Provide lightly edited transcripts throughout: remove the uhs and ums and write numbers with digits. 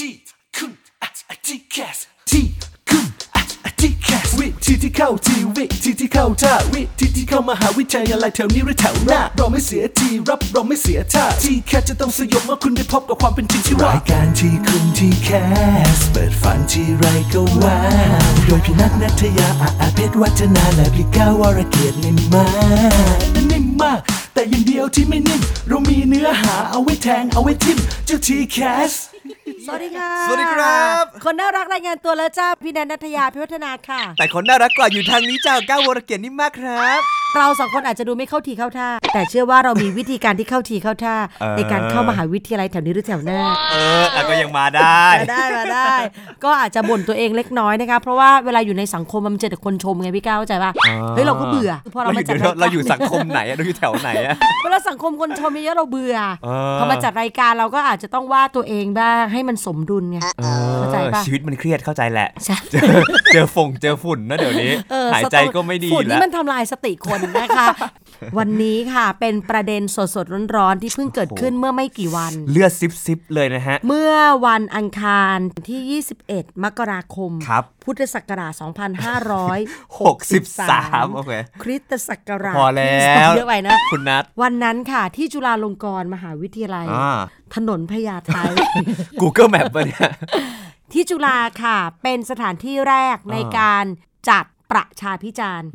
ที่คุณอาจ TCAS ที่คุณอาจ TCAS วิธีที่เข้าทีวิธีที่เข้าท่าวิธีที่เข้ามหาวิทยาลัยแถวนี้หรือแถวหน้าเราไม่เสียทีรับเราไม่เสียท่า TCAS จะต้องสยบเมื่อคุณได้พบกับความเป็นจริงที่ว่ารายการที่คุณ TCAS เปิดฝันที่ไรก็ว่าโดยพี่นัทนัทยาอาเพชรวัฒนาและพี่ก้าวรเกียรตินิ่มมากแต่อย่างเดียวที่ไม่นิ่มเรามีเนื้อหาเอาไว้แทงเอาไว้ทิ่มเจ้า TCASสวัสดีค่ะสวัสดีครับคนน่ารักรายงานตัวแล้วจ้าพี่แนนนัทยาพิวัฒนาค่ะแต่คนน่ารักกว่าอยู่ทางนี้เจ้าก้าววรเกียรตินี่มากครับเราสองคนอาจจะดูไม่เข้าทีเข้าท่าแต่เชื่อว่าเรามีวิธีการที่เข้าทีเข้าท่าในการเข้ามหาวิทยาลัยแถวนี้หรือแถวหน้าก็ยังมาได้มาได้ก็อาจจะบ่นตัวเองเล็กน้อยนะคะเพราะว่าเวลาอยู่ในสังคมมันเจอแต่คนชมไงพี่ก้าวเข้าใจป่ะเฮ้ยเราก็เบื่อพอเรามาจัดเราอยู่สังคมไหนเราอยู่แถวไหนอะเวลาสังคมคนชมเยอะเราเบื่อพอมาจัดรายการเราก็อาจจะต้องว่าตัวเองบ้างให้มันสมดุลไงเข้าใจป่ะชีวิตมันเครียดเข้าใจแหละเจอฝุ่นนะเดี๋ยวนี้หายใจก็ไม่ดีแล้วฝุ่นนี่มันทำลายสติคนนะคะวันนี้ค่ะเป็นประเด็นสดๆร้อนๆที่เพิ่งเกิดขึ้นเมื่อไม่กี่วันเลือดซิบๆเลยนะฮะเมื่อวันอังคารที่21มกราคมพุทธศักราช2563โอเคคริสตศักราชพอแล้วเยอะไปนะคุณนัทวันนั้นค่ะที่จุฬาลงกรณ์มหาวิทยาลัยถนนพญาไท Google Map เนี่ยที่จุฬาค่ะเป็นสถานที่แรกในการจัดประชาพิจารณ์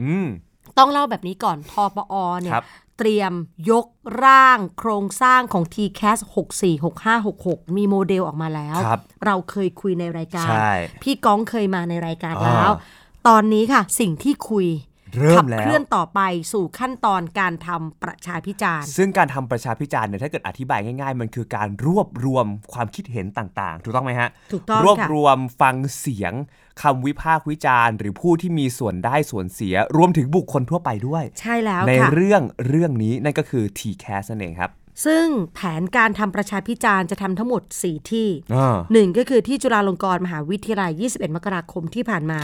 ต้องเล่าแบบนี้ก่อนทปอ.เนี่ยเตรียมยกร่างโครงสร้างของ TCAS 64 65 66มีโมเดลออกมาแล้วเราเคยคุยในรายการพี่ก้องเคยมาในรายการแล้วตอนนี้ค่ะสิ่งที่คุยขับเคลื่อนต่อไปสู่ขั้นตอนการทำประชาพิจารณ์ซึ่งการทำประชาพิจารณ์เนี่ยถ้าเกิดอธิบายง่ายๆมันคือการรวบรวมความคิดเห็นต่างๆถูกต้องไหมฮะถูกต้องค่ะรวบรวมฟังเสียงคำวิพากษ์วิจารณ์หรือผู้ที่มีส่วนได้ส่วนเสียรวมถึงบุคคลทั่วไปด้วยใช่แล้วในเรื่องนี้นั่นก็คือ TCAS นั่นเองครับซึ่งแผนการทำประชาพิจารณ์จะทำทั้งหมด4ที่1ก็คือที่จุฬาลงกรณ์มหาวิทยาลัย21มกราคมที่ผ่านมา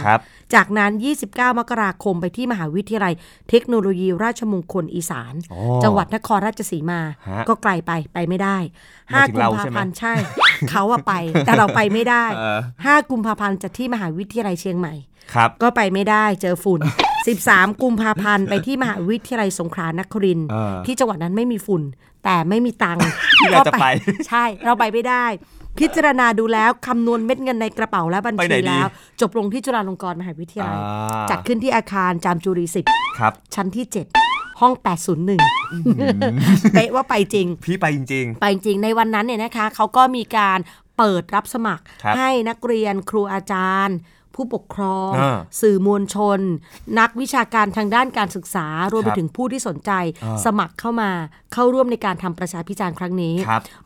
จากนั้น29มกราคมไปที่มหาวิทยาลัยเทคโนโลยีราชมงคลอีสานจังหวัดนครราชสีมาก็ไกลไปไม่ได้5กุมภาพันธ์ใช่ เขาอะไปแต่เราไปไม่ได้5กุมภาพันธ์จะที่มหาวิทยาลัยเชียงใหม่ก็ไปไม่ได้เจอฝุ่น13กุมภาพันธ์ไปที่มหาวิทยาลัยสงขลานครินทร์ที่จังหวัดนั้นไม่มีฝุ่นแต่ไม่มีตังค์ก็ไปใช่เราไปไม่ได้พิจารณาดูแล้วคำนวณเม็ดเงินในกระเป๋าและบัญชีแล้วจบลงที่จุฬาลงกรณ์มหาวิทยาลัยจัดขึ้นที่อาคารจามจุรี10ครับชั้นที่7ห้อง801เป๊ะว่าไปจริงพี่ไปจริงๆไปจริงในวันนั้นเนี่ยนะคะเขาก็มีการเปิดรับสมัครให้นักเรียนครูอาจารย์ผู้ปกครองสื่อมวลชนนักวิชาการทางด้านการศึกษารวมไปถึงผู้ที่สนใจสมัครเข้ามาเข้าร่วมในการทำประชาพิจารณ์ครั้งนี้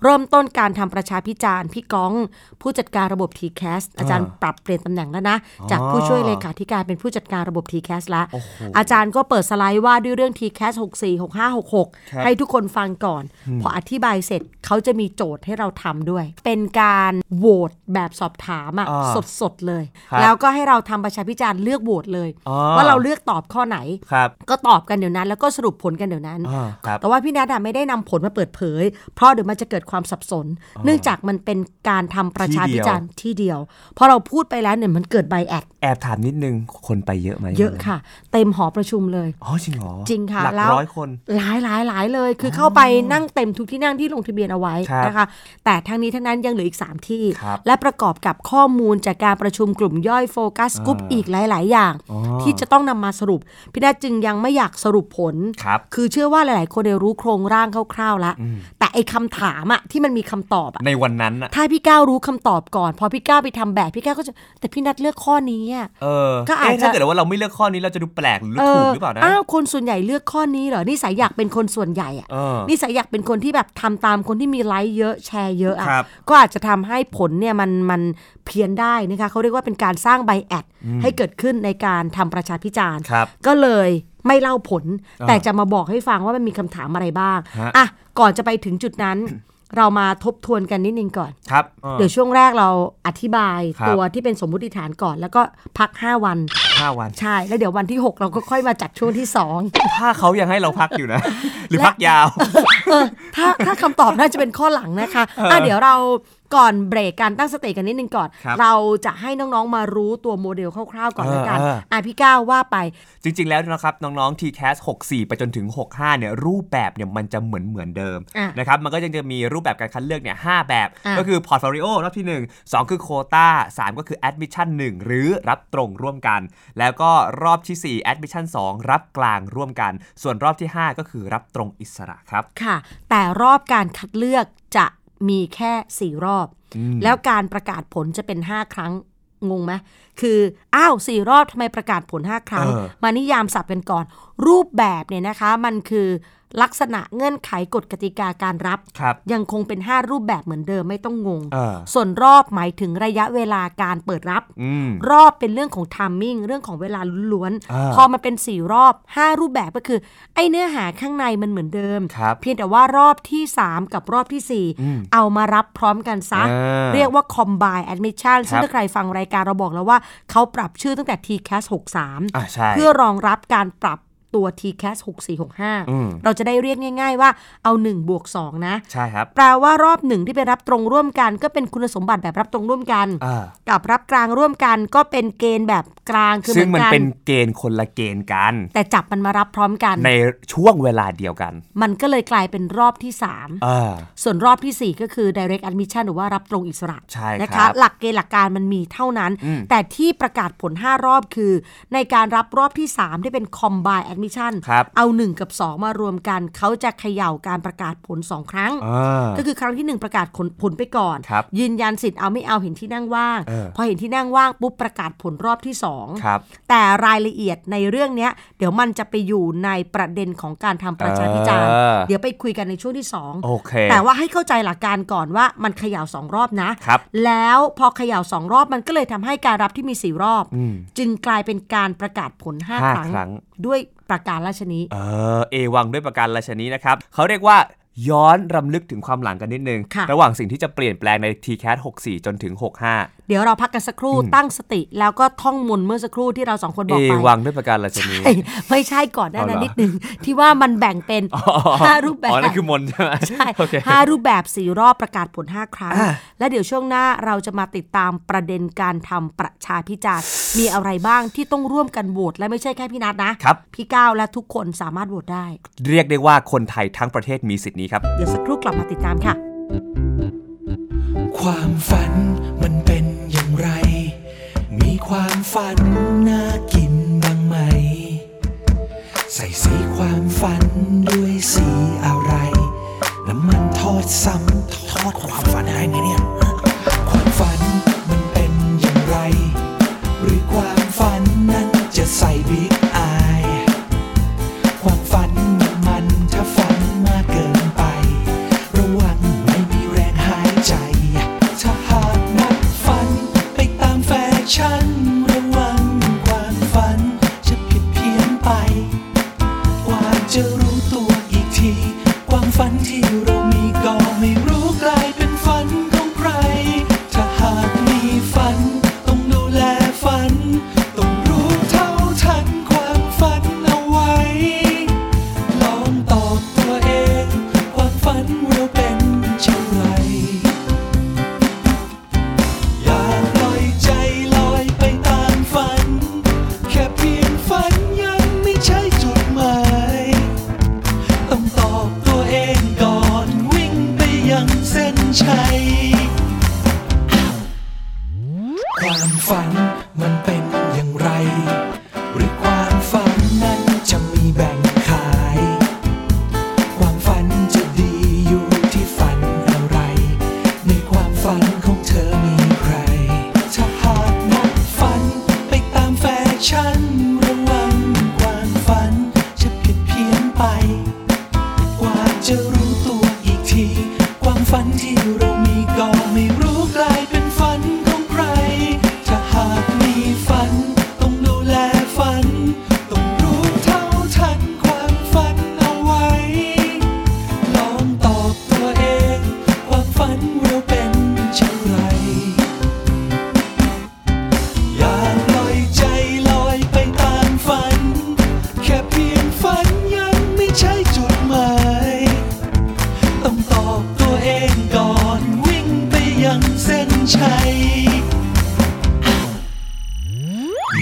เริ่มต้นการทำประชาพิจารณ์พี่ก้องผู้จัดการระบบ TCAS อาจารย์ปรับเปลี่ยนตำแหน่งแล้วนะจากผู้ช่วยเลขาธิการเป็นผู้จัดการระบบ TCAS ละอาจารย์ก็เปิดสไลด์ว่าด้วยเรื่อง TCAS 64 65 66ให้ทุกคนฟังก่อนพออธิบายเสร็จเขาจะมีโจทย์ให้เราทำด้วยเป็นการโหวตแบบสอบถามอ่ะสดๆเลยแล้วก็ให้เราทำประชาพิจารณ์เลือกโหวตเลยว่าเราเลือกตอบข้อไหนก็ตอบกันเดี๋ยวนั้นแล้วก็สรุปผลกันเดี๋ยวนั้นแต่ว่าพี่นัทไม่ได้นำผลมาเปิดเผยเพราะเดี๋ยวมันจะเกิดความสับสนเนื่องจากมันเป็นการทำประชาพิจารณ์ที่เดียวพอเราพูดไปแล้วเนี่ยมันเกิดไบแอดแอบถามนิดนึงคนไปเยอะไหมเยอะค่ะเต็มหอประชุมเลยอ๋อจริงหรอจริงค่ะหลักร้อยคนหลายเลยคือเข้าไปนั่งเต็มทุกที่นั่งที่ลงทะเบียนเอาไว้นะคะแต่ทั้งนี้ทั้งนั้นยังเหลืออีก3ที่และประกอบกับข้อมูลจากการประชุมกลุ่มย่อยโฟกัสกลุ่มอีกหลายๆอย่างที่จะต้องนำมาสรุปพี่นัทจึงยังไม่อยากสรุปผลคือเชื่อว่าหลายๆคนได้รู้โครงร่างคร่าวๆแล้วแต่ไอ้คำถามอะที่มันมีคำตอบอะในวันนั้นอะถ้าพี่ก้าวรู้คำตอบก่อนพอพี่ก้าวไปทำแบบพี่ก้าวก็จะแต่พี่นัทเลือกข้อนี้อะก็อาจจะถ้าเกิดว่าเราไม่เลือกข้อนี้เราจะดูแปลกหรือถูกหรือเปล่านะคนส่วนใหญ่เลือกข้อนี้เหรอนิสัยอยากเป็นคนส่วนใหญ่อะนิสัยอยากเป็นคนที่แบบทำตามคนที่มีไลค์เยอะแชร์เยอะอะก็อาจจะทำให้ผลเนี่ยมันเพี้ยนได้นะคะเขาเรียกว่าเป็นการสร้างไบแอดให้เกิดขึ้นในการทำประชาพิจารณ์ก็เลยไม่เล่าผลแต่จะมาบอกให้ฟังว่ามันมีคำถามอะไรบ้างอ่ะก่อนจะไปถึงจุดนั้น เรามาทบทวนกันนิดนึงก่อนเดี๋ยวช่วงแรกเราอธิบายตัวที่เป็นสมมุติฐานก่อนแล้วก็พัก5 วันใช่แล้วเดี๋ยววันที่6เราก็ค่อยมาจัดช่วงที่2ถ้าเขายังให้เราพักอยู่นะหรือพักยาวถ้าคำตอบน่าจะเป็นข้อหลังนะคะเดี๋ยวเรา ก่อนเบรกการตั้งสติกันนิดนึงก่อนเราจะให้น้องๆมารู้ตัวโมเดลคร่าวๆก่อนแล้วกันพี่ก้าวว่าไปจริงๆแล้วนะครับน้องๆ TCAS 64ไปจนถึง65เนี่ยรูปแบบเนี่ยมันจะเหมือนเดิมนะครับมันก็ยังจะมีรูปแบบการคัดเลือกเนี่ย5แบบก็คือ Portfolio รอบที่1 2คือโควต้า3ก็คือ Admission 1หรือรับตรงร่วมกันแล้วก็รอบที่4 Admission 2รับกลางร่วมกันส่วนรอบที่5ก็คือรับตรงอิสระครับค่ะแต่รอบการคัดเลือกจะมีแค่4รอบแล้วการประกาศผลจะเป็น5ครั้งงงไหมคืออ้าว4รอบทำไมประกาศผล5ครั้งมานิยามศัพท์กันก่อนรูปแบบเนี่ยนะคะมันคือลักษณะเงื่อนไขกฎกติกาการรับยังคงเป็น5รูปแบบเหมือนเดิมไม่ต้องงงส่วนรอบหมายถึงระยะเวลาการเปิดรับรอบเป็นเรื่องของไทมิ่งเรื่องของเวลาล้วนพอมันเป็น4รอบ5รูปแบบก็คือไอ้เนื้อหาข้างในมันเหมือนเดิมเพียงแต่ว่ารอบที่3กับรอบที่4เอามารับพร้อมกันซะเรียกว่า Combined Admission ซึ่งถ้าใครฟังรายการเราบอกแล้วว่าเขาปรับชื่อตั้งแต่ TCAS 63เพื่อรองรับการปรับตัว TCAS 6465เราจะได้เรียกง่ายๆว่าเอา1บวก2นะใช่ครับแปลว่ารอบ1ที่ไปรับตรงร่วมกันก็เป็นคุณสมบัติแบบรับตรงร่วมกันกับรับกลางร่วมกันก็เป็นเกณฑ์แบบกลางคือซึ่งมันเป็นเกณฑ์คนละเกณฑ์กันแต่จับมันมารับพร้อมกันในช่วงเวลาเดียวกันมันก็เลยกลายเป็นรอบที่3ส่วนรอบที่4ก็คือ Direct Admission หรือว่ารับตรงอิสระนะคะหลักเกณฑ์หลักการมันมีเท่านั้นแต่ที่ประกาศผล5รอบคือในการรับรอบที่3ที่เป็น Combine Admission เอา1กับ2มารวมกันเขาจะเขย่าการประกาศผล2ครั้งก็คือครั้งที่1ประกาศผลไปก่อนยืนยันสิทธิ์เอาไม่เอาเห็นที่นั่งว่างพอเห็นที่นั่งว่างปุ๊บประกาศผลรอบที่2แต่รายละเอียดในเรื่องนี้เดี๋ยวมันจะไปอยู่ในประเด็นของการทำประชาพิจารณ์เดี๋ยวไปคุยกันในช่วงที่2 แต่ว่าให้เข้าใจหลักการก่อนว่ามันเขย่า2รอบนะแล้วพอเขย่า2รอบมันก็เลยทำให้การรับที่มี4รอบจึงกลายเป็นการประกาศผล5ครั้งด้วยประการราชนี้เอวังด้วยประการราชนี้นะครับเขาเรียกว่าย้อนรำลึกถึงความหลังกันนิดนึงระหว่างสิ่งที่จะเปลี่ยนแปลงใน TCAS 64จนถึง65เดี๋ยวเราพักกันสักครู่ตั้งสติแล้วก็ท่องมนต์เมื่อสักครู่ที่เรา2คนบอกไปวางด้วยประการราชนีไม่ใช่ก่อนหน้านั้นนิดนึงที่ว่ามันแบ่งเป็น5รูปแบบอ๋อนั่นคือมนต์ใช่มั้ยใช่5รูปแบบ4รอบประกาศผล5ครั้งและเดี๋ยวช่วงหน้าเราจะมาติดตามประเด็นการทำประชาพิจารณ์มีอะไรบ้างที่ต้องร่วมกันโหวตและไม่ใช่แค่พี่นัทนะพี่ก้าวและทุกคนสามารถโหวตได้เรียกได้ว่าคนไทยทั้งประเทศมีสิทธิ์เดี๋ยวสักครู่กลับมาติดตามค่ะความฝันมันเป็นอย่างไรมีความฝันน่ากินบ้างไหมใส่สีความฝันด้วยสีอะไรน้ำมันทอดซ้ำทอดความฝันอะไรเนี่ยความฝันมันเป็นอย่างไรหรือความฝันนั้นจะใส่บิ๊กอายความฝันมันถ้าฝันมากเกินฝันที่เรามีก็ไม่รู้กลายเป็นฝันของใครถ้าหากมีฝัน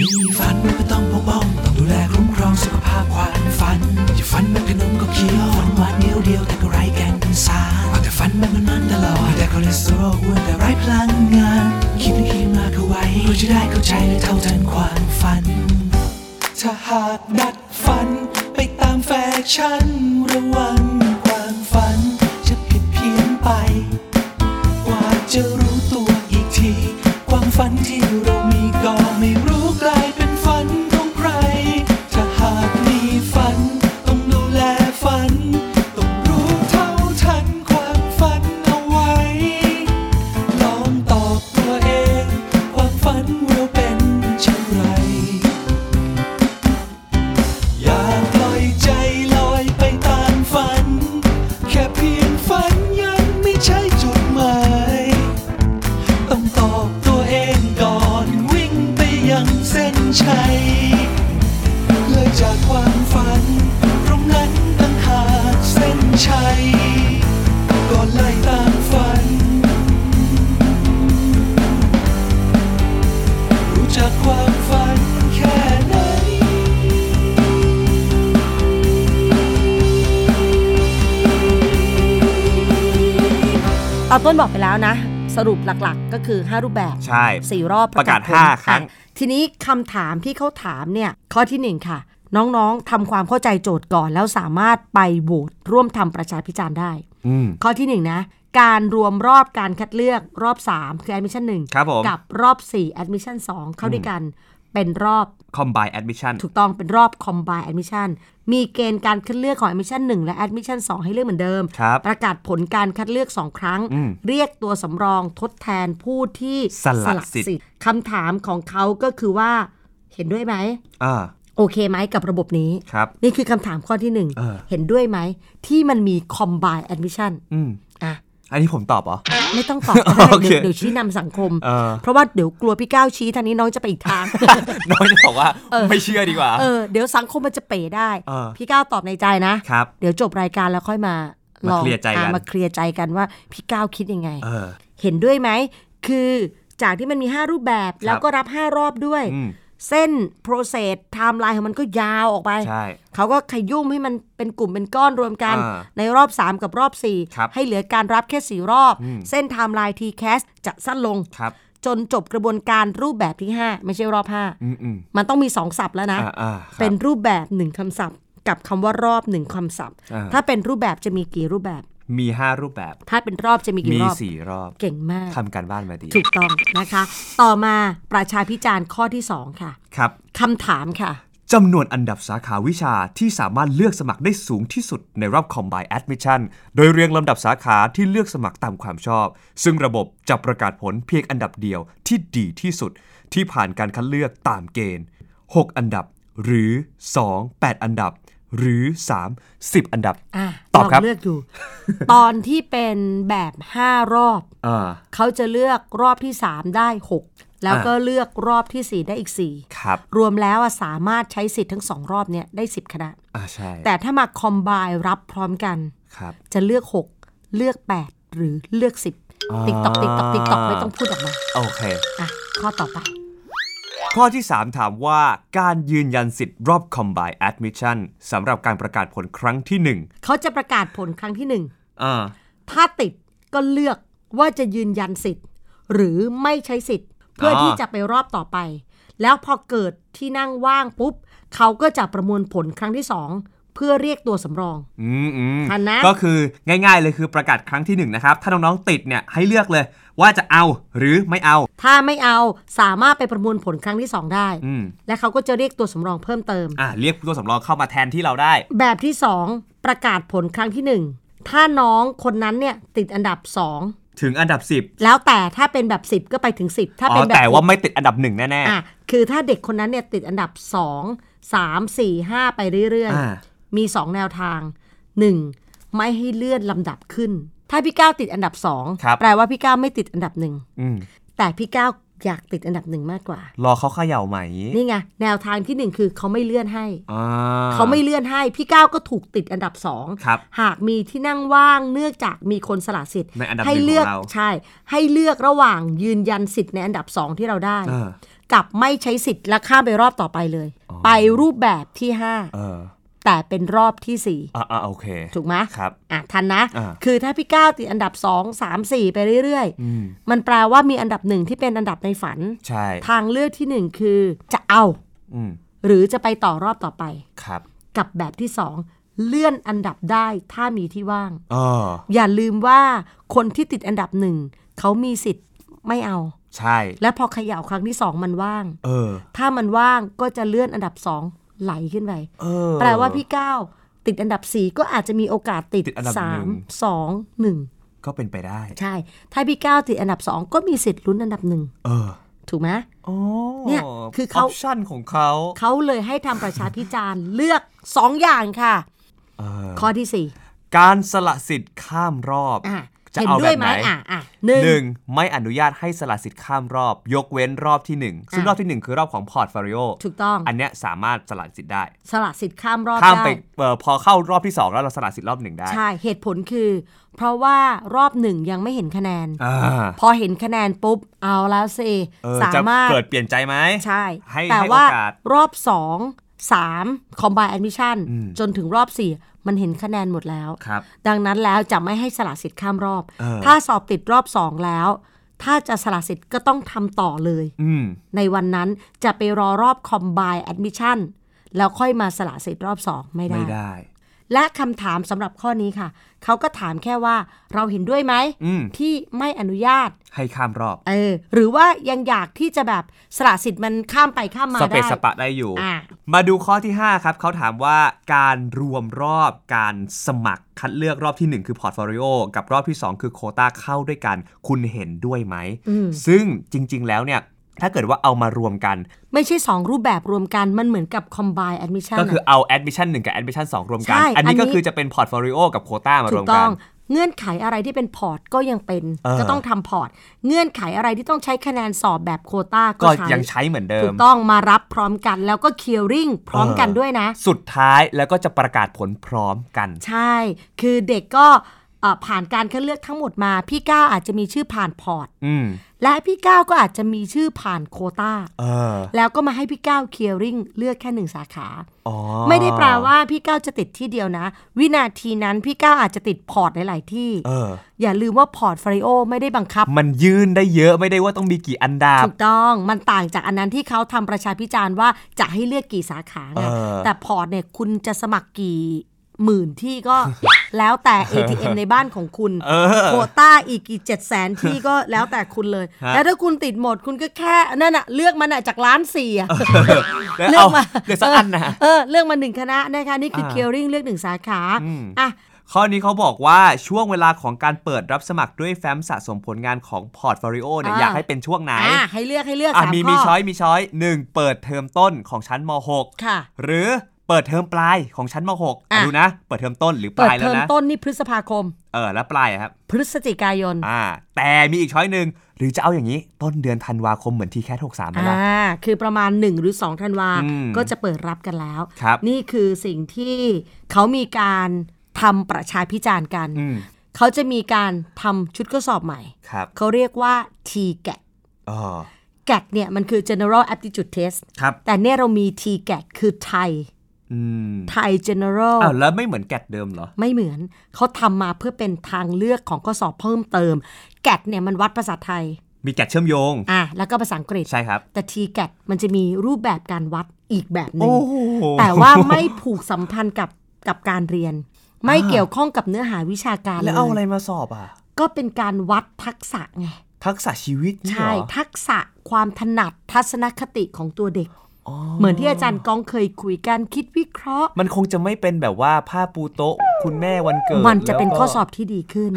มีฝันก็ต้องปกป้องต้องดูแลคุ้มครองสุขภาพความฝันอย่าฝันแบบขนมก็เคี้ยวฝันหวานเดียวเดียวแต่ก็ไร้แกนสารเอาแต่ฝันแบบนั้นตลอดแต่คอเลสเตอรอลอ้วนแต่ไร้พลังงานคิดให้คิดมากเอาไว้เพื่อจะได้เข้าใจและเท่าทันความฝันถ้าหากดัดฝันไปตามแฟชั่นระวังความฝันจะผิดเพี้ยนไปกว่าจะรู้ตัวอีกทีความฝันที่เรามีก็ไม่รู้กลายเป็นฝันของใครถ้าหากมีฝันต้องดูแลฝันต้องรู้เท่าทันความฝันเอาไว้ลองตอบตัวเองความฝันเราเป็นเช่นไรอย่าปล่อยใจลอยไปตามฝันแค่เพียงฝันยังไม่ใช่จุดหมายต้องตอบตัวเองก่อนวิ่งไปยังเส้นชัยเลยจากความฝันตรงนั้นตั้งหากเส้นชัยก่อนไล่ตามฝันรู้จักความฝันแค่ไหนเอาต้นบอกไปแล้วนะสรุปหลักๆก็คือ5รูปแบบใช่4รอบประกาศ5ครั้งทีนี้คำถามที่เขาถามเนี่ยข้อที่1ค่ะน้องๆทำความเข้าใจโจทย์ก่อนแล้วสามารถไปโหวตร่วมทำประชาพิจารณ์ได้ข้อที่1นะการรวมรอบการคัดเลือกรอบ3คือ admission 1 กับรอบ4 admission 2เข้าด้วยกันเป็นรอบ combine admission ถูกต้องเป็นรอบ combine admission มีเกณฑ์การคัดเลือกของ admission 1 และ admission 2 ให้เลือกเหมือนเดิมประกาศผลการคัดเลือก2ครั้งเรียกตัวสำรองทดแทนผู้ที่สละสิทธิ์คำถามของเขาก็คือว่าเห็นด้วยไหมโอเคไหมกับระบบนี้นี่คือคำถามข้อที่1เห็นด้วยไหมที่มันมี combine admission อันนี้ผมตอบเหรอไม่ต้องตอบก็ได้ เดี๋ยวชี้นำสังคมเพราะว่าเดี๋ยวกลัวพี่ก้าวชี้ทางนี้น้องจะไปอีกทาง น้องจะบอกว่าไม่เชื่อดีกว่าเดี๋ยวสังคมมันจะเป๋ได้พี่ก้าวตอบในใจนะเดี๋ยวจบรายการแล้วค่อยมาลองมาเคลียร์ใจกันว่าพี่ก้าวคิดยังไงเห็นด้วยไหมคือจากที่มันมี5รูปแบบแล้วก็รับ5รอบด้วยเส้น process timeline ของมันก็ยาวออกไปเขาก็ขยุ่มให้มันเป็นกลุ่มเป็นก้อนรวมกันในรอบ3กับรอบ4ให้เหลือการรับแค่4รอบเส้น timeline TCAS จะสั้นลงจนจบกระบวนการรูปแบบที่5ไม่ใช่รอบ5มันต้องมี2ศัพท์แล้วนะเป็นรูปแบบ1คำศัพท์กับคำว่ารอบ1คำศัพท์ถ้าเป็นรูปแบบจะมีกี่รูปแบบมี5รูปแบบถ้าเป็นรอบจะมีกี่รอบมี4รอบเก่งมากทำการบ้านมาดีถูกต้องนะคะต่อมาประชาพิจารณ์ข้อที่2ค่ะครับคำถามค่ะจำนวนอันดับสาขาวิชาที่สามารถเลือกสมัครได้สูงที่สุดในรอบ Combined Admission โดยเรียงลำดับสาขาที่เลือกสมัครตามความชอบซึ่งระบบจะประกาศผลเพียงอันดับเดียวที่ดีที่สุดที่ผ่านการคัดเลือกตามเกณฑ์6อันดับหรือ2 8อันดับหรือ3 10อันดับตอบครับเลือกอยู่ ตอนที่เป็นแบบ5รอบเขาจะเลือกรอบที่3ได้6แล้วก็เลือกรอบที่4ได้อีก4ครับรวมแล้วสามารถใช้สิทธิ์ทั้ง2รอบเนี่ยได้10คณะใช่แต่ถ้ามาคอมไบน์รับพร้อมกันจะเลือก6เลือก8หรือเลือก10ติ๊กต๊อกติ๊กต๊อกติ๊กต๊อกไม่ต้องพูดออกมาโอเคข้อต่อไปข้อที่3ถามว่าการยืนยันสิทธิ์รอบ Combined Admission สำหรับการประกาศผลครั้งที่1เขาจะประกาศผลครั้งที่1ถ้าติดก็เลือกว่าจะยืนยันสิทธิ์หรือไม่ใช้สิทธิ์เพื่อที่จะไปรอบต่อไปแล้วพอเกิดที่นั่งว่างปุ๊บเขาก็จะประมวลผลครั้งที่2เพื่อเรียกตัวสำรองนะก็คือง่ายๆเลยคือประกาศครั้งที่1นะครับถ้าน้องๆติดเนี่ยให้เลือกเลยว่าจะเอาหรือไม่เอาถ้าไม่เอาสามารถไปประมวลผลครั้งที่2ได้และเขาก็จะเรียกตัวสำรองเพิ่มเติมเรียกตัวสำรองเข้ามาแทนที่เราได้แบบที่2ประกาศผลครั้งที่1ถ้าน้องคนนั้นเนี่ยติดอันดับ2ถึงอันดับ10แล้วแต่ถ้าเป็นแบบ10ก็ไปถึง10ถ้าเป็นแบบแต่ว่าไม่ติดอันดับ1แน่ๆคือถ้าเด็กคนนั้นเนี่ยติดอันดับ2 3 4 5ไปเรื่อยๆมี2แนวทาง1ไม่ให้เลื่อนลำดับขึ้นถ้าพี่ก้าวติดอันดับ2แปลว่าพี่ก้าวไม่ติดอันดับ1แต่พี่ก้าว อยากติดอันดับหนึ่งมากกว่ารอเขาเขย่าใหม่นี่ไงแนวทางที่หนึ่งคือเขาไม่เลื่อนให้เขาไม่เลื่อนให้พี่ก้าวก็ถูกติดอันดับสองหากมีที่นั่งว่างเนื่องจากมีคนสละสิทธิ์ให้เลือกใช่ให้เลือกระหว่างยืนยันสิทธิ์ในอันดับสองที่เราได้กับไม่ใช้สิทธิ์และข้ามไปรอบต่อไปเลยไปรูปแบบที่ห้าแต่เป็นรอบที่สี่โอเคถูกไหมครับอ่ะทันนะคือถ้าพี่ก้าวติดอันดับ2 3 4ไปเรื่อยๆมันแปลว่ามีอันดับหนึ่งที่เป็นอันดับในฝันใช่ทางเลือกที่หนึ่งคือจะเอาหรือจะไปต่อรอบต่อไปครับกับแบบที่สองเลื่อนอันดับได้ถ้ามีที่ว่างอย่าลืมว่าคนที่ติดอันดับหนึ่งเขามีสิทธิ์ไม่เอาใช่และพอเขย่าครั้งที่สองมันว่างถ้ามันว่างก็จะเลื่อนอันดับสองไหลขึ้นไปแปลว่าพี่ก้าวติดอันดับ4ก็อาจจะมีโอกาสติด3 2 1ก็เป็นไปได้ใช่ถ้าพี่ก้าวติดอันดับ2ก็มีสิทธิ์ลุ้นอันดับ1ถูกไหมเนี่ยคือเขาออปชั่นของเขาเลยให้ทำประชาพิจารณ์ เลือก2อย่างค่ะข้อที่4การสละสิทธิ์ข้ามรอบจะเอาแบบไหน1ไม่อนุญาตให้สละสิทธิ์ข้ามรอบยกเว้นรอบที่1ซึ่งรอบที่1คือรอบของพอร์ตโฟลิโอถูกต้องอันเนี้ยสามารถสละสิทธิ์ได้สละสิทธิ์ข้ามรอบได้ข้ามไปพอเข้ารอบที่2แล้วเราสละสิทธิ์รอบ1ได้ใช่เหตุผลคือเพราะว่ารอบ1ยังไม่เห็นคะแนนพอเห็นคะแนนปุ๊บเอาแล้วสิสามารถเกิดเปลี่ยนใจมั้ยใช่แต่ว่ารอบ2 3 Combined Admission จนถึงรอบ4มันเห็นคะแนนหมดแล้วดังนั้นแล้วจะไม่ให้สละสิทธิ์ข้ามรอบถ้าสอบติดรอบ2แล้วถ้าจะสละสิทธิ์ก็ต้องทำต่อเลยในวันนั้นจะไปรอรอบ Combined Admission แล้วค่อยมาสละสิทธิ์รอบ2ไม่ได้และคำถามสำหรับข้อนี้ค่ะเขาก็ถามแค่ว่าเราเห็นด้วยไหมที่ไม่อนุญาตให้ข้ามรอบหรือว่ายังอยากที่จะแบบสละสิทธิ์มันข้ามไปข้ามมาได้สเปซสปะได้อยู่มาดูข้อที่5ครับเขาถามว่าการรวมรอบการสมัครคัดเลือกรอบที่1คือพอร์ตโฟลิโอกับรอบที่2คือโควต้าเข้าด้วยกันคุณเห็นด้วยไหมซึ่งจริงๆแล้วเนี่ยถ้าเกิดว่าเอามารวมกันไม่ใช่2รูปแบบรวมกันมันเหมือนกับ combine admission ก็คือเอา admission 1กับ admission 2รวมกันอันนี้ก็คือจะเป็น portfolio กับ quota มารวมกันเงื่อนไขอะไรที่เป็นพอร์ตก็ยังเป็นก็ต้องทำพอร์ตเงื่อนไขอะไรที่ต้องใช้คะแนนสอบแบบโควต้าก็ยังใช้เหมือนเดิมถูกต้องมารับพร้อมกันแล้วก็เคลียร์ริ่งพร้อมกันด้วยนะสุดท้ายแล้วก็จะประกาศผลพร้อมกันใช่คือเด็กก็ผ่านการคัดเลือกทั้งหมดมาพี่ก้าวอาจจะมีชื่อผ่านพอร์ตและพี่ก้าวก็อาจจะมีชื่อผ่านโควต้าแล้วก็มาให้พี่ก้าวเคลียร์ริ่งเลือกแค่1สาขาไม่ได้แปลว่าพี่ก้าวจะติดที่เดียวนะวินาทีนั้นพี่ก้าวอาจจะติดพอร์ตหลายๆที่อย่าลืมว่าพอร์ตโฟลิโอไม่ได้บังคับมันยื่นได้เยอะไม่ได้ว่าต้องมีกี่อันดับถูกต้องมันต่างจากอันนั้นที่เขาทำประชาพิจารณ์ว่าจะให้เลือกกี่สาขาไงแต่พอร์ตเนี่ยคุณจะสมัครกี่หมื่นที่ก็แล้วแต่ ATM ในบ้านของคุณโควต้าอีกกี่ 700,000 ที่ก็แล้วแต่คุณเลยแล้วถ้าคุณติดหมดคุณก็แค่นั่นน่ะเลือกมันน่ะจากล้าน4อ่ะเลือกมาเลือกสักอันนะเลือกมา1คณะนะคะนี่คือ clearing เลือก1สาขาอ่ะข้อนี้เขาบอกว่าช่วงเวลาของการเปิดรับสมัครด้วยแฟ้มสะสมผลงานของพอร์ตโฟลิโอเนี่ยอยากให้เป็นช่วงไหนให้เลือก3ข้อมีช้อย1เปิดเทอมต้นของชั้นม.6 ค่ะหรือเปิดเทอมปลายของชั้นม.6 ดูนะเปิดเทอมต้นหรือปลายแล้วนะเปิดเทอมต้นนี่พฤษภาคมแล้วปลายครับพฤศจิกายนแต่มีอีกช้อยนึงหรือจะเอาอย่างนี้ต้นเดือนธันวาคมเหมือนที่แคท63นะคือประมาณ1หรือ2ธันวาก็จะเปิดรับกันแล้วนี่คือสิ่งที่เขามีการทำประชาพิจารณ์กันเขาจะมีการทำชุดข้อสอบใหม่เขาเรียกว่า TCAS CAT เนี่ยมันคือ General Aptitude Test แต่เนี่ยเรามี TCAS คือไทย general แล้วไม่เหมือนแกดเดิมเหรอไม่เหมือนเขาทำมาเพื่อเป็นทางเลือกของข้อสอบเพิ่มเติมแกดเนี่ยมันวัดภาษาไทยมีแกดเชื่อมโยงแล้วก็ภาษาอังกฤษใช่ครับแต่ TCAS มันจะมีรูปแบบการวัดอีกแบบนึงแต่ว่าไม่ผูกสัมพันธ์กับการเรียนไม่เกี่ยวข้องกับเนื้อหาวิชาการแล้วเอาอะไรมาสอบก็เป็นการวัดทักษะไงทักษะชีวิตใช่ทักษะความถนัดทัศนคติของตัวเด็กเหมือนที่อาจารย์ก้องเคยคุยกันคิดวิเคราะห์มันคงจะไม่เป็นแบบว่าผ้าปูโต๊ะคุณแม่วันเกิดมันจะเป็นข้อสอบที่ดีขึ้น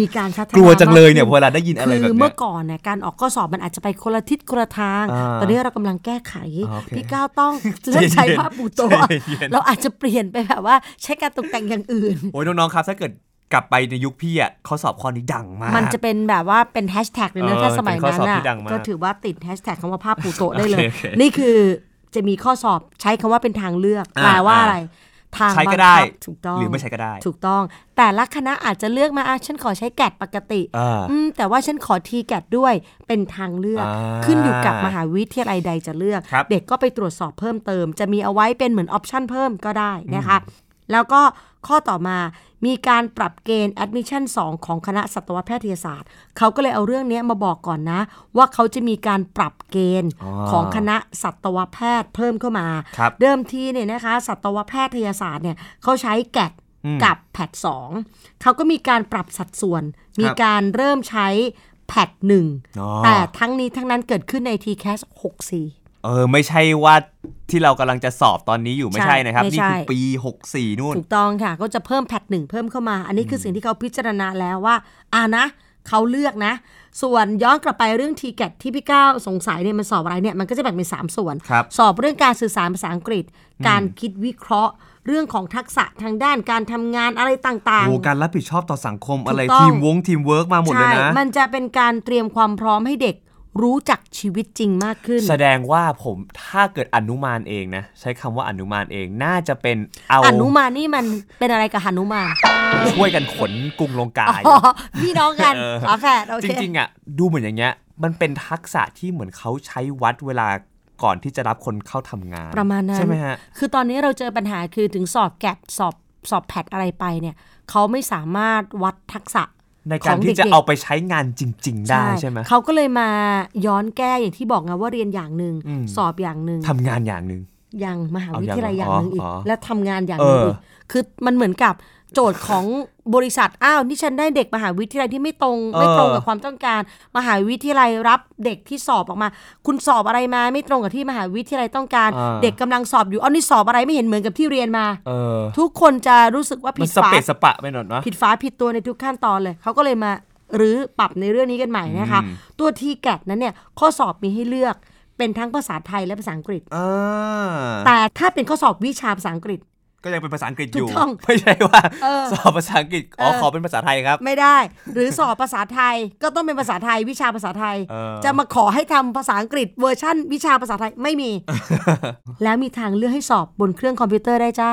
มีการพัฒนากลัวจังเลยเนี่ยเวลาได้ยินอะไรแบบนี้คือเมื่อก่อนเนี่ยการออกข้อสอบมันอาจจะไปคนละทิศคนละทางตอนนี้เรากำลังแก้ไขพี่ก้าวต้องเลือกใช้ผ้าปูโต๊ะเราอาจจะเปลี่ยนไปแบบว่าใช้การตกแต่งอย่างอื่นโอ้ยน้องๆครับถ้าเกิด กลับไปในยุคพี่อ่ะข้อสอบข้อนี้ดังมากมันจะเป็นแบบว่าเป็นแฮชแท็กเลยนะถ้าสมัยนั้นอ่ะก็ถือว่าติดแฮชแท็กคำว่าภาพปูโต๊ะได้เลยนี่คือจะมีข้อสอบใช้คำว่าเป็นทางเลือกแปลว่าอะไรทางใช้ก็ได้ถูกต้องหรือไม่ใช้ก็ได้ถูกต้องแต่ละคณะอาจจะเลือกมาฉันขอใช้แกดปกติแต่ว่าฉันขอทีแกดด้วยเป็นทางเลือกขึ้นอยู่กับมหาวิทยาลัยใดจะเลือกเด็กก็ไปตรวจสอบเพิ่มเติมจะมีเอาไว้เป็นเหมือนออปชั่นเพิ่มก็ได้นะคะแล้วก็ข้อต่อมามีการปรับเกณฑ์ admission 2 ของคณะสัตวแพทยศาสตร์เขาก็เลยเอาเรื่องนี้มาบอกก่อนนะว่าเขาจะมีการปรับเกณฑ์ของคณะสัตวแพทย์เพิ่มเข้ามาเดิมทีเนี่ยนะคะสัตวแพทยศาสตร์เนี่ยเขาใช้แกดกับแพท2เขาก็มีการปรับสัดส่วนมีการเริ่มใช้แพท1แต่ทั้งนี้ทั้งนั้นเกิดขึ้นใน TCAS 64ไม่ใช่ว่าที่เรากำลังจะสอบตอนนี้อยู่ไม่ใช่นะครับนี่คือปี64นู่นถูกต้องค่ะก็จะเพิ่มแพท1เพิ่มเข้ามาอันนี้คือสิ่งที่เขาพิจารณาแล้วว่านะเขาเลือกนะส่วนย้อนกลับไปเรื่อง TCAT ที่พี่ก้าวสงสัยเนี่ยมันสอบอะไรเนี่ยมันก็จะแบ่งเป็น3ส่วนสอบเรื่องการสื่อสารภาษาอังกฤษการคิดวิเคราะห์เรื่องของทักษะทางด้านการทำงานอะไรต่างๆการรับผิดชอบต่อสังคมอะไรทีมเวิร์คมาหมดเลยนะมันจะเป็นการเตรียมความพร้อมให้เด็กรู้จักชีวิตจริงมากขึ้นแสดงว่าผมถ้าเกิดอนุมานเองนะใช้คำว่าอนุมานเองน่าจะเป็นเอาอนุมานนี่มันเป็นอะไรกับหนุมานช่วยกันขนกุ้งลงกาพี่น้องกันแฝดจริงๆอ่ะดูเหมือนอย่างเงี้ยมันเป็นทักษะที่เหมือนเขาใช้วัดเวลาก่อนที่จะรับคนเข้าทำงานประมาณนั้นใช่ไหมฮะคือตอนนี้เราเจอปัญหาคือถึงสอบแกดสอบแพทอะไรไปเนี่ยเขาไม่สามารถวัดทักษะในการที่จะเอาไปใช้งานจริงๆได้ใช่ไหมเขาก็เลยมาย้อนแก้อย่างที่บอกไงว่าเรียนอย่างหนึ่งสอบอย่างหนึ่งทำงานอย่างหนึ่งยังมหาวิทยาลัยอย่างหนึ่งอีกและทำงานอย่างหนึ่งอีกคือมันเหมือนกับโจทย์ของบริษัทนี่ฉันได้เด็กมหาวิทยาลัยที่ไม่ตรงกับความต้องการมหาวิทยาลัยรับเด็กที่สอบออกมาคุณสอบอะไรมาไม่ตรงกับที่มหาวิทยาลัยต้องการเด็กกำลังสอบอยู่นี่สอบอะไรไม่เห็นเหมือนกับที่เรียนมาทุกคนจะรู้สึกว่าผิดฝาผิดสปะไปหน่อยนะผิดฝาผิดตัวในทุกขั้นตอนเลยเขาก็เลยมาหรือปรับในเรื่องนี้กันใหม่นะคะตัว TCAT นั้นเนี่ยข้อสอบมีให้เลือกเป็นทั้งภาษาไทยและภาษาอังกฤษแต่ถ้าเป็นข้อสอบวิชาภาษาอังกฤษก็ยังเป็นภาษาอังกฤษอยู่ไม่ใช่ว่าสอบภาษาอังกฤษขอเป็นภาษาไทยครับไม่ได้หรือสอบภาษาไทยก็ต้องเป็นภาษาไทยวิชาภาษาไทยจะมาขอให้ทำภาษาอังกฤษเวอร์ชั่นวิชาภาษาไทยไม่มี แล้วมีทางเลือกให้สอบบนเครื่องคอมพิวเตอร์ได้จ้า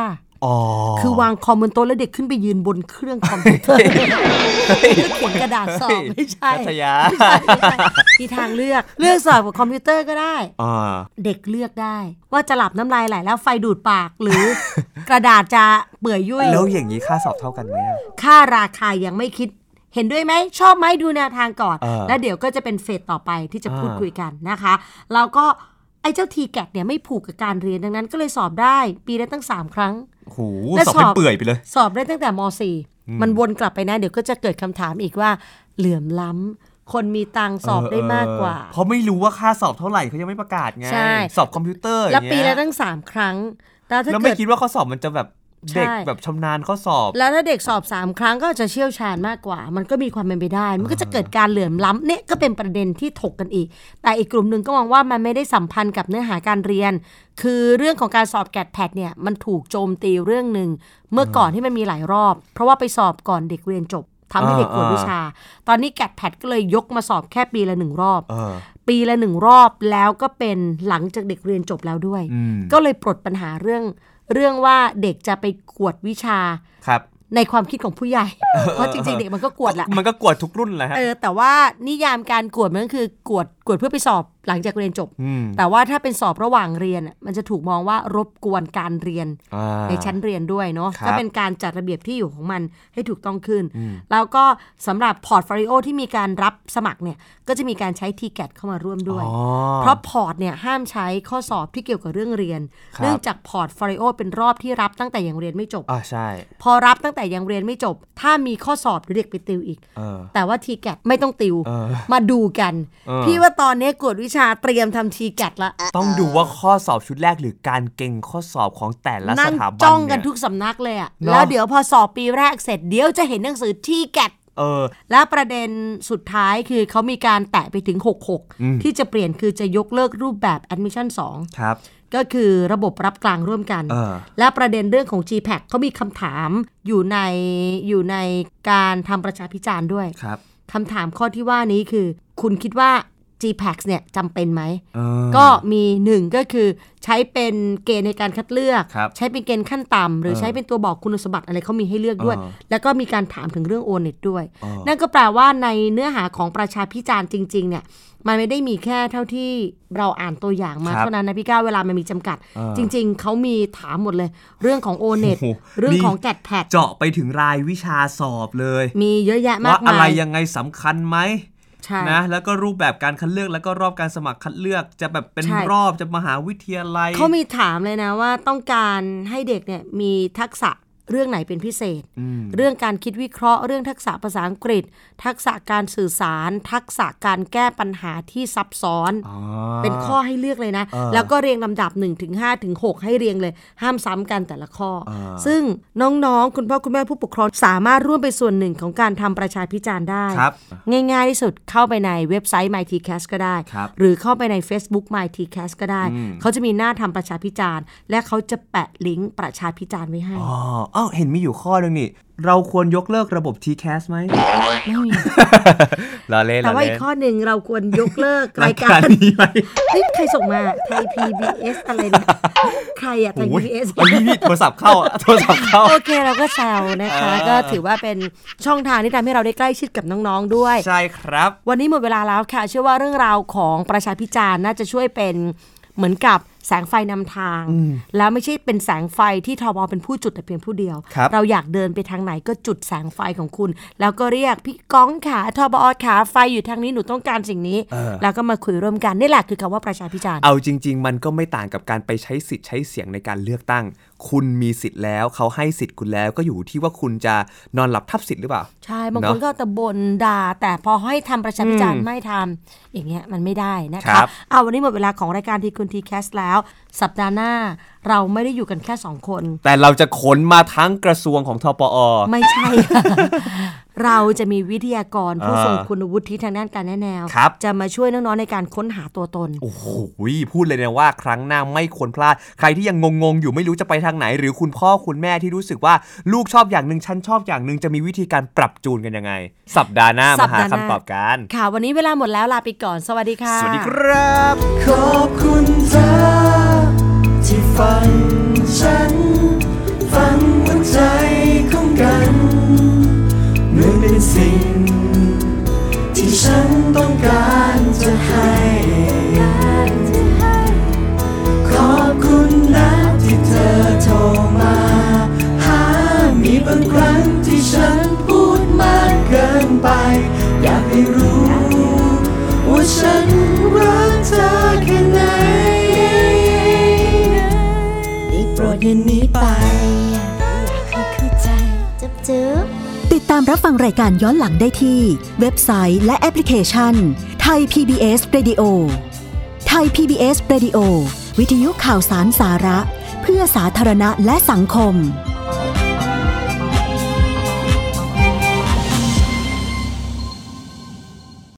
คือวางคอมบนโต๊ะแล้วเด็กขึ้นไปยืนบนเครื่องคอมพิวเตอร์เขียนกระดาษสอบไม่ใช่มีทางเลือกสอบกับคอมพิวเตอร์ก็ได้เด็กเลือกได้ว่าจะหลับน้ำลายไหลแล้วไฟดูดปากหรือกระดาษจะเปื่อยยุ่ยแล้วอย่างนี้ค่าสอบเท่ากันไหมค่าราคายังไม่คิดเห็นด้วยไหมชอบไหมดูแนวทางก่อนแล้วเดี๋ยวก็จะเป็นเฟสต่อไปที่จะพูดคุยกันนะคะแล้วก็ไอ้เจ้า TCAT เนี่ยไม่ผูกกับการเรียนดังนั้นก็เลยสอบได้ปีละตั้ง3ครั้งโหสอบเปื่อยไปเลยสอบได้ตั้งแต่ม.4 มันวนกลับไปนะเดี๋ยวก็จะเกิดคำถามอีกว่าเหลื่อมล้ำคนมีตังสอบได้มากกว่าเพราะไม่รู้ว่าค่าสอบเท่าไหร่เขายังไม่ประกาศไงสอบคอมพิวเตอร์แล้วปีละตั้ง3ครั้งแล้วไม่คิดว่าข้อสอบมันจะแบบเด็กแบบชำนาญข้อสอบแล้วถ้าเด็กสอบ3ครั้งก็จะเชี่ยวชาญมากกว่ามันก็มีความเป็นไปได้มันก็จะเกิดการเหลื่อมล้ำเนี่ยก็เป็นประเด็นที่ถกกันอีกแต่อีกกลุ่มนึงก็มองว่ามันไม่ได้สัมพันธ์กับเนื้อหาการเรียนคือเรื่องของการสอบแกดแพดเนี่ยมันถูกโจมตีเรื่องนึงเมื่อก่อนที่มันมีหลายรอบเพราะว่าไปสอบก่อนเด็กเรียนจบทำให้เด็กกวดวิชาตอนนี้แกดแพดก็เลยยกมาสอบแค่ปีละ1รอบปีละ1รอบแล้วก็เป็นหลังจากเด็กเรียนจบแล้วด้วยก็เลยปลดปัญหาเรื่องว่าเด็กจะไปกวดวิชาในความคิดของผู้ใหญ่เพราะจริงๆเด็กมันก็กวดแหละมันก็กวดทุกรุ่นแหละแต่ว่านิยามการกวดมันก็คือกวดเพื่อไปสอบหลังจากเรียนจบแต่ว่าถ้าเป็นสอบระหว่างเรียนมันจะถูกมองว่ารบกวนการเรียนในชั้นเรียนด้วยเนาะก็เป็นการจัดระเบียบที่อยู่ของมันให้ถูกต้องขึ้นแล้วก็สำหรับพอร์ตโฟลิโอที่มีการรับสมัครเนี่ยก็จะมีการใช้ TCAT เข้ามาร่วมด้วยเพราะพอร์ตเนี่ยห้ามใช้ข้อสอบที่เกี่ยวกับเรื่องเรียนเนื่องจากพอร์ตโฟลิโอเป็นรอบที่รับตั้งแต่ยังเรียนไม่จบใช่พอรับตั้งแต่ยังเรียนไม่จบถ้ามีข้อสอบเด็กไปติวอีกแต่ว่า TCAT ไม่ต้องติวมาดูกันพี่ว่าตอนนี้กวดวิชาเตรียมทำ TCAT ละต้องดูว่าข้อสอบชุดแรกหรือการเก่งข้อสอบของแต่ละสถาบันนั่งจ้องกันทุกสำนักเลยอ่ะแล้วเดี๋ยวพอสอบปีแรกเสร็จเดี๋ยวจะเห็นหนังสือ TCAT และประเด็นสุดท้ายคือเขามีการแตะไปถึง66ที่จะเปลี่ยนคือจะยกเลิกรูปแบบ Admission 2 ครับก็คือระบบรับกลางร่วมกันและประเด็นเรื่องของ GPAC เขามีคำถามอยู่ในการทำประชาพิจารณ์ด้วยครับคำถามข้อที่ว่านี้คือคุณคิดว่า GPAC เนี่ยจำเป็นไหมก็มี1ก็คือใช้เป็นเกณฑ์ในการคัดเลือกใช้เป็นเกณฑ์ขั้นต่ำหรือใช้เป็นตัวบอกคุณสมบัติอะไรเขามีให้เลือกด้วยแล้วก็มีการถามถึงเรื่อง ONET ด้วยนั่นก็แปลว่าในเนื้อหาของประชาพิจารณ์จริงๆเนี่ยมันไม่ได้มีแค่เท่าที่เราอ่านตัวอย่างมาเท่านั้นนะพี่ก้าวเวลามันมีจำกัดจริงๆเขามีถามหมดเลยเรื่องของ ONET เรื่องของ GAT-PAT เจาะไปถึงรายวิชาสอบเลยมีเยอะแยะมากมายว่าอะไรยังไงสำคัญไหมนะแล้วก็รูปแบบการคัดเลือกแล้วก็รอบการสมัครคัดเลือกจะแบบเป็นรอบจะมหาวิทยาลัยเขามีถามเลยนะว่าต้องการให้เด็กเนี่ยมีทักษะเรื่องไหนเป็นพิเศษเรื่องการคิดวิเคราะห์เรื่องทักษะภาษาอังกฤษทักษะการสื่อสารทักษะการแก้ปัญหาที่ซับซ้อนเป็นข้อให้เลือกเลยนะแล้วก็เรียงลำดับ1ถึง5ถึง6ให้เรียงเลยห้ามซ้ำกันแต่ละข้อซึ่งน้องๆคุณพ่อคุณแม่ผู้ปกครองสามารถร่วมเป็นส่วนหนึ่งของการทำประชาพิจารณ์ได้ง่ายๆที่สุดเข้าไปในเว็บไซต์ mytcast ก็ได้หรือเข้าไปใน Facebook mytcast ก็ได้เขาจะมีหน้าทำประชาพิจารณ์และเขาจะแปะลิงก์ประชาพิจารณ์ไว้ให้เห็นมีอยู่ข้อนึงนี่เราควรยกเลิกระบบ TCAS ไหมไม่มีแต่ว่าอีกข้อหนึ่งเราควรยกเลิกรายการนี้ไหมใครส่งมาไทย PBS อะไรนะใครอะไทย PBS นี่โทรศัพท์เข้าโอเคเราก็แซวนะคะก็ถือว่าเป็นช่องทางที่ทำให้เราได้ใกล้ชิดกับน้องๆด้วยใช่ครับวันนี้หมดเวลาแล้วค่ะเชื่อว่าเรื่องราวของประชาพิจารณ์น่าจะช่วยเป็นเหมือนกับแสงไฟนำทางแล้วไม่ใช่เป็นแสงไฟที่ทบเป็นผู้จุดแต่เพียงผู้เดียวเราอยากเดินไปทางไหนก็จุดแสงไฟของคุณแล้วก็เรียกพี่ก้องขาทบขาไฟอยู่ทางนี้หนูต้องการสิ่งนี้แล้วก็มาคุยร่วมกันนี่แหละคือคำว่าประชาพิจารณ์เอาจริงๆมันก็ไม่ต่างกับการไปใช้สิทธิ์ใช้เสียงในการเลือกตั้งคุณมีสิทธิ์แล้วเขาให้สิทธิ์คุณแล้วก็อยู่ที่ว่าคุณจะนอนหลับทับสิทธิ์หรือเปล่าใช่บางคนก็ตะบ่นด่าแต่พอให้ทำประชาพิจารณ์ไม่ทำอย่างเงี้ยมันไม่ได้นะคะเอาวันนี้หมดเวลาของรายการทีคุณ TCAS แล้วสัปดาห์หน้าเราไม่ได้อยู่กันแค่2คนแต่เราจะขนมาทั้งกระทรวงของทปอ.ไม่ใช่ เราจะมีวิทยากรผู้ทรงคุณวุฒิทางด้านการแนะแนวจะมาช่วยน้องๆในการค้นหาตัวตนโอ้โหพูดเลยนะว่าครั้งหน้าไม่ควรพลาดใครที่ยังงงๆอยู่ไม่รู้จะไปทางไหนหรือคุณพ่อคุณแม่ที่รู้สึกว่าลูกชอบอย่างนึงฉันชอบอย่างนึงจะมีวิธีการปรับจูนกันยังไงสัปดาห์หน้ามาหาคำตอบกันค่ะวันนี้เวลาหมดแล้วลาไปก่อนสวัสดีค่ะสวัสดีครับขอบคุณเธอที่ฟังฉันฟังหัวใจของกันเป็นสิ่งที่ฉันต้องการจะให้ขอบคุณนะที่เธอโทรมาหามีบางครั้งที่ฉันพูดมากเกินไปอยากให้รู้ว่าฉันรักเธอแค่ไหนได้โปรดอย่าหนีไปให้เข้าใจจุ๊บติดตามรับฟังรายการย้อนหลังได้ที่เว็บไซต์และแอปพลิเคชัน Thai PBS Radio Thai PBS Radio วิทยุข่าวสารสาระเพื่อสาธารณะและสังคม